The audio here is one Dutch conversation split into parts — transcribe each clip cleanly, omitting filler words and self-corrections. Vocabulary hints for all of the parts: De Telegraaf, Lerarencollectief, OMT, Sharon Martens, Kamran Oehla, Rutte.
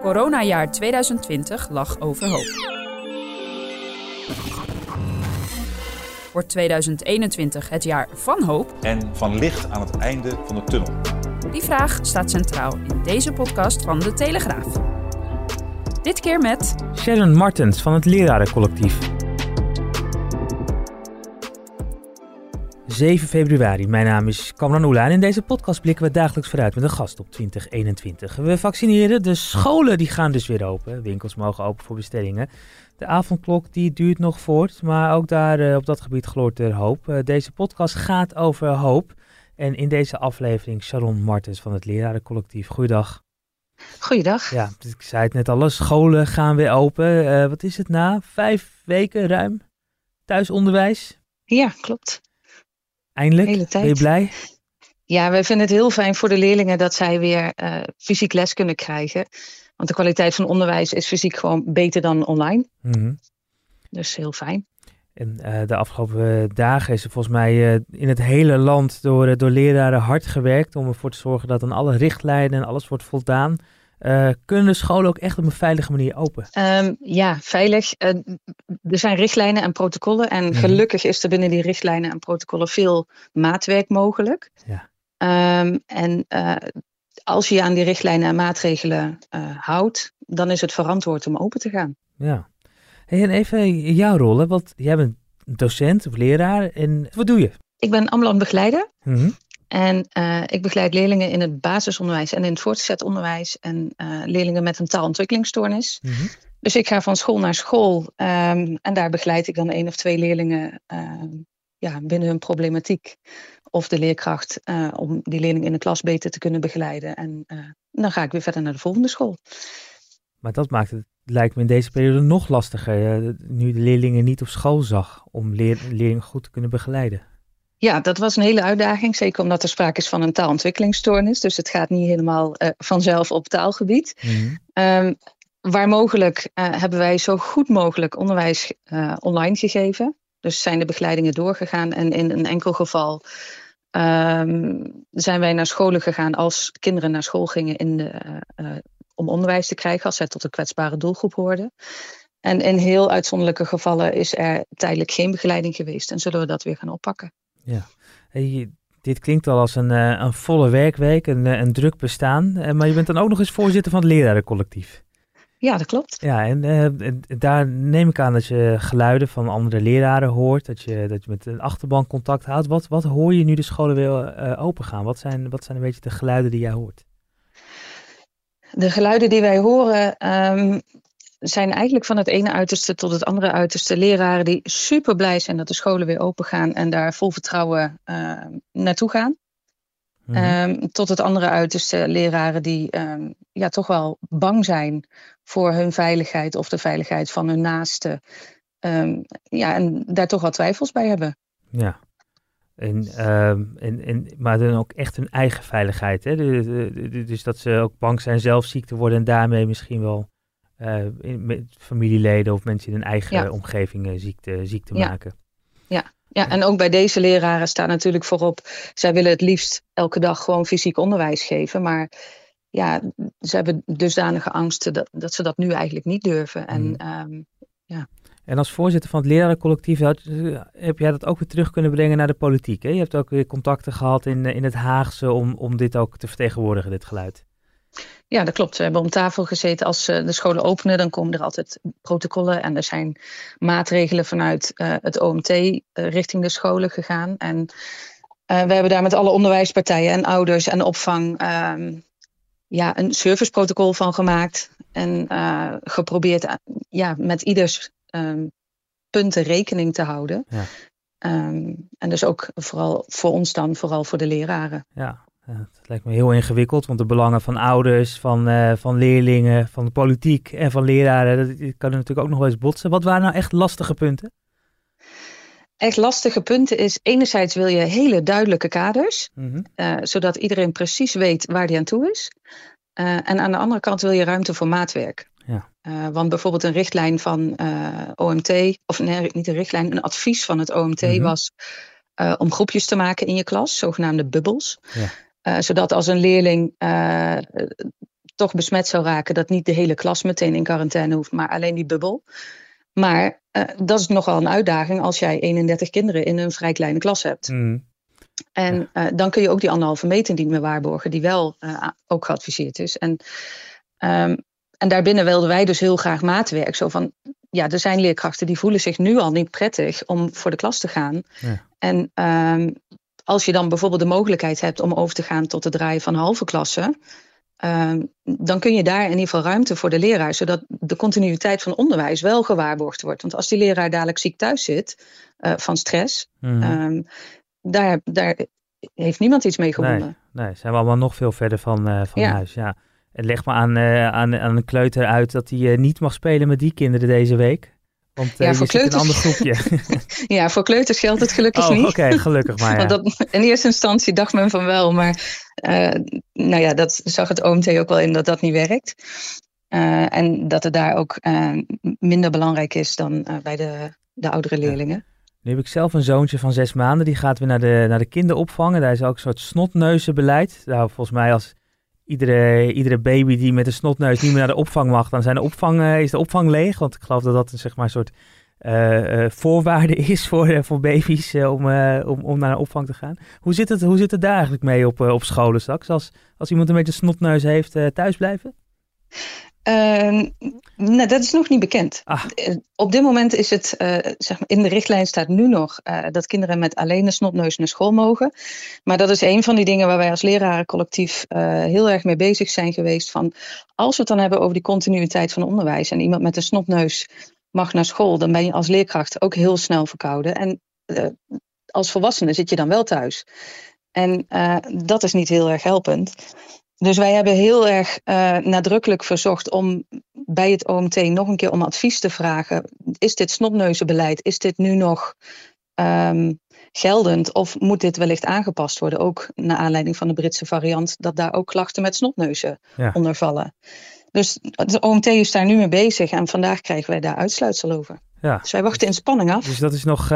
Coronajaar 2020 lag overhoop. Wordt 2021 het jaar van hoop? En van licht aan het einde van de tunnel? Die vraag staat centraal in deze podcast van De Telegraaf. Dit keer met Sharon Martens van het Lerarencollectief. 7 februari, mijn naam is Kamran Oehla en in deze podcast blikken we dagelijks vooruit met een gast op 2021. We vaccineren, de scholen die gaan dus weer open, winkels mogen open voor bestellingen. De avondklok die duurt nog voort, maar ook daar op dat gebied gloort er hoop. Deze podcast gaat over hoop en in deze aflevering Sharon Martens van het Lerarencollectief. Goeiedag. Goeiedag. Ja, ik zei het net al, scholen gaan weer open. Wat is het na 5 weken ruim thuisonderwijs? Ja, klopt. Eindelijk, hele tijd. Ben je blij? Ja, wij vinden het heel fijn voor de leerlingen dat zij weer fysiek les kunnen krijgen. Want de kwaliteit van onderwijs is fysiek gewoon beter dan online. Mm-hmm. Dus heel fijn. En de afgelopen dagen is er volgens mij in het hele land door leraren hard gewerkt om ervoor te zorgen dat aan alle richtlijnen en alles wordt voldaan. Kunnen scholen ook echt op een veilige manier open? Ja, veilig. Er zijn richtlijnen en protocollen. En gelukkig is er binnen die richtlijnen en protocollen veel maatwerk mogelijk. Ja. Als je je aan die richtlijnen en maatregelen houdt, dan is het verantwoord om open te gaan. Ja. Hey, en even jouw rol, hè? Want jij bent docent of leraar. En wat doe je? Ik ben ambulant begeleider. Mm-hmm. En ik begeleid leerlingen in het basisonderwijs en in het voortgezet onderwijs en leerlingen met een taalontwikkelingsstoornis. Mm-hmm. Dus ik ga van school naar school en daar begeleid ik dan 1 of 2 leerlingen binnen hun problematiek. Of de leerkracht om die leerling in de klas beter te kunnen begeleiden. En dan ga ik weer verder naar de volgende school. Maar dat maakt het, lijkt me, in deze periode nog lastiger. Nu de leerlingen niet op school zag om leerlingen goed te kunnen begeleiden. Ja, dat was een hele uitdaging. Zeker omdat er sprake is van een taalontwikkelingsstoornis. Dus het gaat niet helemaal vanzelf op taalgebied. Mm-hmm. Waar mogelijk hebben wij zo goed mogelijk onderwijs online gegeven. Dus zijn de begeleidingen doorgegaan. En in een enkel geval zijn wij naar scholen gegaan als kinderen naar school gingen om onderwijs te krijgen. Als zij tot een kwetsbare doelgroep hoorden. En in heel uitzonderlijke gevallen is er tijdelijk geen begeleiding geweest. En zullen we dat weer gaan oppakken. Ja, dit klinkt al als een volle werkweek, een druk bestaan. Maar je bent dan ook nog eens voorzitter van het Lerarencollectief. Ja, dat klopt. Ja, en daar neem ik aan dat je geluiden van andere leraren hoort, dat je met een achterban contact houdt. Wat hoor je nu de scholen weer opengaan? Wat zijn een beetje de geluiden die jij hoort? De geluiden die wij horen zijn eigenlijk van het ene uiterste tot het andere uiterste. Leraren die super blij zijn dat de scholen weer open gaan en daar vol vertrouwen naartoe gaan. Mm-hmm. Tot het andere uiterste leraren die toch wel bang zijn voor hun veiligheid of de veiligheid van hun naasten. En daar toch wel twijfels bij hebben. Ja. Maar dan ook echt hun eigen veiligheid. Hè? Dus dat ze ook bang zijn zelf ziek te worden en daarmee misschien wel met familieleden of mensen in hun eigen omgeving ziek te maken. Ja, en ook bij deze leraren staat natuurlijk voorop, zij willen het liefst elke dag gewoon fysiek onderwijs geven. Maar ja, ze hebben dusdanige angsten dat ze dat nu eigenlijk niet durven. En als voorzitter van het Lerarencollectief heb jij dat ook weer terug kunnen brengen naar de politiek. Hè? Je hebt ook weer contacten gehad in het Haagse om dit ook te vertegenwoordigen, dit geluid. Ja, dat klopt. We hebben om tafel gezeten. Als de scholen openen, dan komen er altijd protocollen. En er zijn maatregelen vanuit het OMT richting de scholen gegaan. En we hebben daar met alle onderwijspartijen en ouders en opvang een serviceprotocol van gemaakt. En geprobeerd met ieders punten rekening te houden. Ja. En dus ook vooral voor ons dan, vooral voor de leraren. Ja. Het lijkt me heel ingewikkeld, want de belangen van ouders, van leerlingen, van de politiek en van leraren, dat kan er natuurlijk ook nog wel eens botsen. Wat waren nou echt lastige punten? Echt lastige punten is, enerzijds wil je hele duidelijke kaders, zodat iedereen precies weet waar die aan toe is. En aan de andere kant wil je ruimte voor maatwerk. Ja. Want bijvoorbeeld een richtlijn van OMT, of nee, niet een richtlijn, een advies van het OMT was om groepjes te maken in je klas, zogenaamde bubbels. Ja. Zodat als een leerling toch besmet zou raken, dat niet de hele klas meteen in quarantaine hoeft, maar alleen die bubbel. Maar dat is nogal een uitdaging als jij 31 kinderen in een vrij kleine klas hebt. Mm. En dan kun je ook die 1,5 meter niet meer waarborgen, die wel ook geadviseerd is. En daarbinnen wilden wij dus heel graag maatwerk. Zo van, ja, er zijn leerkrachten die voelen zich nu al niet prettig om voor de klas te gaan. Ja. En als je dan bijvoorbeeld de mogelijkheid hebt om over te gaan tot het draaien van halve klassen, dan kun je daar in ieder geval ruimte voor de leraar, zodat de continuïteit van onderwijs wel gewaarborgd wordt. Want als die leraar dadelijk ziek thuis zit van stress, daar heeft niemand iets mee gewonnen. Nee, zijn we allemaal nog veel verder van huis. Ja. En leg maar aan een kleuter uit dat hij niet mag spelen met die kinderen deze week. Want ja, voor kleuters, een ander groepje. Ja, voor kleuters geldt het gelukkig niet. Oké, gelukkig maar. Ja. Want dat, in eerste instantie dacht men van wel, maar nou ja, dat zag het OMT ook wel in dat dat niet werkt. En dat het daar ook minder belangrijk is dan bij de oudere leerlingen. Ja. Nu heb ik zelf een zoontje van 6 maanden, die gaat weer naar de kinderopvang. Daar is ook een soort snotneuzenbeleid. Nou, volgens mij als iedere baby die met een snotneus niet meer naar de opvang mag, dan zijn de opvang, is de opvang leeg. Want ik geloof dat dat een, zeg maar, een soort voorwaarde is voor baby's om naar de opvang te gaan. Hoe zit het daar eigenlijk mee op scholen straks? Als iemand een beetje een snotneus heeft, thuis blijven? Nou, dat is nog niet bekend. Op dit moment is het, zeg maar, in de richtlijn staat nu nog dat kinderen met alleen een snotneus naar school mogen. Maar dat is een van die dingen waar wij als lerarencollectief heel erg mee bezig zijn geweest. Van, als we het dan hebben over die continuïteit van onderwijs en iemand met een snotneus mag naar school, dan ben je als leerkracht ook heel snel verkouden. En als volwassene zit je dan wel thuis. En dat is niet heel erg helpend. Dus wij hebben heel erg nadrukkelijk verzocht om bij het OMT nog een keer om advies te vragen. Is dit snotneuzenbeleid, is dit nu nog geldend of moet dit wellicht aangepast worden? Ook naar aanleiding van de Britse variant, dat daar ook klachten met snotneuzen onder vallen. Dus het OMT is daar nu mee bezig en vandaag krijgen wij daar uitsluitsel over. Ja. Dus wij wachten in spanning af. Dus dat is nog,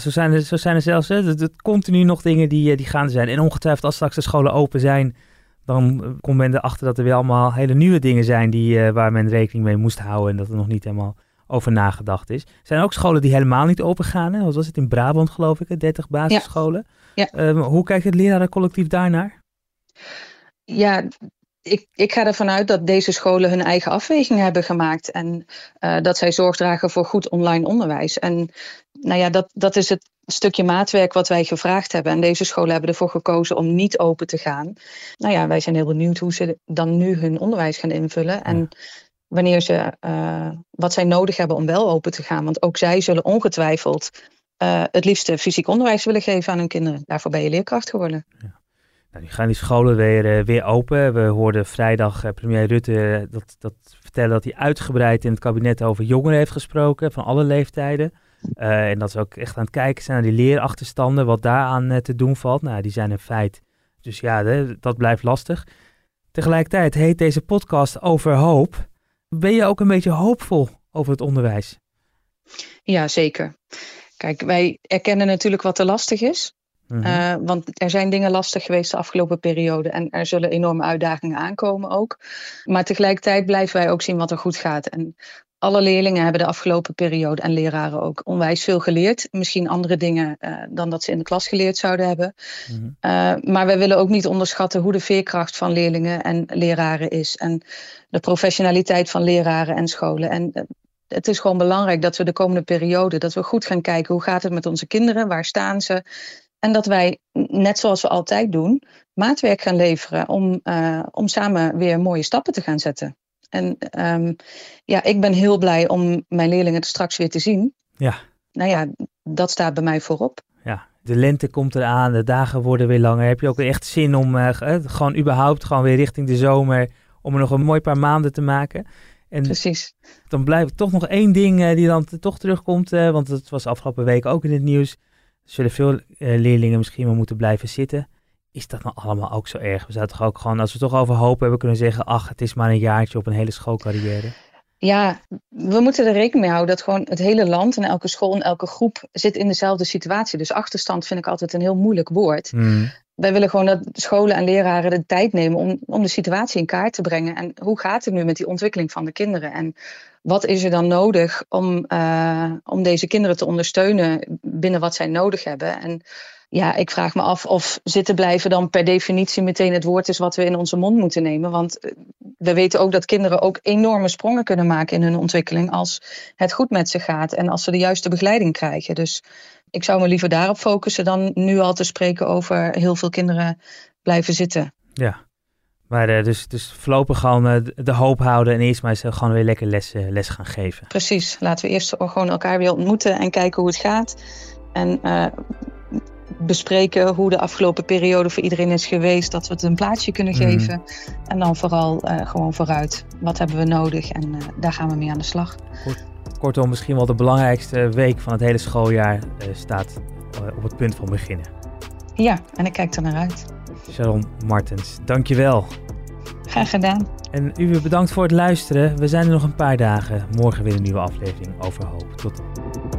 zo zijn er zelfs, het continu nog dingen die gaande zijn. En ongetwijfeld als straks de scholen open zijn, dan komt men erachter dat er weer allemaal hele nieuwe dingen zijn waar men rekening mee moest houden en dat er nog niet helemaal over nagedacht is. Er zijn ook scholen die helemaal niet open gaan. Hè? Wat was het in Brabant, geloof ik, 30 basisscholen. Ja. Ja. Hoe kijkt het lerarencollectief daarnaar? Ja, ik ga ervan uit dat deze scholen hun eigen afweging hebben gemaakt en dat zij zorg dragen voor goed online onderwijs. En nou ja, dat is het stukje maatwerk wat wij gevraagd hebben. En deze scholen hebben ervoor gekozen om niet open te gaan. Nou ja, wij zijn heel benieuwd hoe ze dan nu hun onderwijs gaan invullen. En wanneer ze wat zij nodig hebben om wel open te gaan. Want ook zij zullen ongetwijfeld het liefste fysiek onderwijs willen geven aan hun kinderen. Daarvoor ben je leerkracht geworden. Ja. Nou, nu gaan die scholen weer open. We hoorden vrijdag premier Rutte dat vertellen dat hij uitgebreid in het kabinet over jongeren heeft gesproken. Van alle leeftijden. En dat ze ook echt aan het kijken zijn naar die leerachterstanden, wat daaraan te doen valt. Nou, die zijn een feit. Dus ja, dat blijft lastig. Tegelijkertijd heet deze podcast Over Hoop. Ben je ook een beetje hoopvol over het onderwijs? Ja, zeker. Kijk, wij erkennen natuurlijk wat er lastig is. Want er zijn dingen lastig geweest de afgelopen periode en er zullen enorme uitdagingen aankomen ook. Maar tegelijkertijd blijven wij ook zien wat er goed gaat. En alle leerlingen hebben de afgelopen periode en leraren ook onwijs veel geleerd. Misschien andere dingen dan dat ze in de klas geleerd zouden hebben. Maar wij willen ook niet onderschatten hoe de veerkracht van leerlingen en leraren is. En de professionaliteit van leraren en scholen. En het is gewoon belangrijk dat we de komende periode, dat we goed gaan kijken hoe gaat het met onze kinderen, waar staan ze. En dat wij, net zoals we altijd doen, maatwerk gaan leveren om samen weer mooie stappen te gaan zetten. En ja, ik ben heel blij om mijn leerlingen straks weer te zien. Ja. Nou ja, dat staat bij mij voorop. Ja, De lente komt eraan, de dagen worden weer langer. Heb je ook echt zin om gewoon überhaupt gewoon weer richting de zomer, om er nog een mooi paar maanden te maken. En precies. Dan blijft toch nog één ding die dan toch terugkomt, want het was afgelopen week ook in het nieuws. Zullen veel leerlingen misschien wel moeten blijven zitten. Is dat nou allemaal ook zo erg? We zouden toch ook gewoon, als we toch over hoop hebben, kunnen zeggen, ach, het is maar een jaartje op een hele schoolcarrière. Ja, we moeten er rekening mee houden dat gewoon het hele land en elke school en elke groep zit in dezelfde situatie. Dus achterstand vind ik altijd een heel moeilijk woord. Mm. Wij willen gewoon dat scholen en leraren de tijd nemen om de situatie in kaart te brengen. En hoe gaat het nu met die ontwikkeling van de kinderen? En wat is er dan nodig om deze kinderen te ondersteunen binnen wat zij nodig hebben? En ja, ik vraag me af of zitten blijven dan per definitie meteen het woord is wat we in onze mond moeten nemen. Want we weten ook dat kinderen ook enorme sprongen kunnen maken in hun ontwikkeling als het goed met ze gaat en als ze de juiste begeleiding krijgen. Dus ik zou me liever daarop focussen dan nu al te spreken over heel veel kinderen blijven zitten. Ja, maar dus voorlopig gewoon de hoop houden en eerst maar eens gewoon weer lekker les gaan geven. Precies, laten we eerst gewoon elkaar weer ontmoeten en kijken hoe het gaat. En bespreken hoe de afgelopen periode voor iedereen is geweest, dat we het een plaatsje kunnen geven. En dan vooral gewoon vooruit. Wat hebben we nodig? En daar gaan we mee aan de slag. Goed. Kortom, misschien wel de belangrijkste week van het hele schooljaar staat op het punt van beginnen. Ja, en ik kijk er naar uit. Sharon Martens, dankjewel. Graag gedaan. En u bedankt voor het luisteren. We zijn er nog een paar dagen. Morgen weer een nieuwe aflevering over hoop. Tot dan.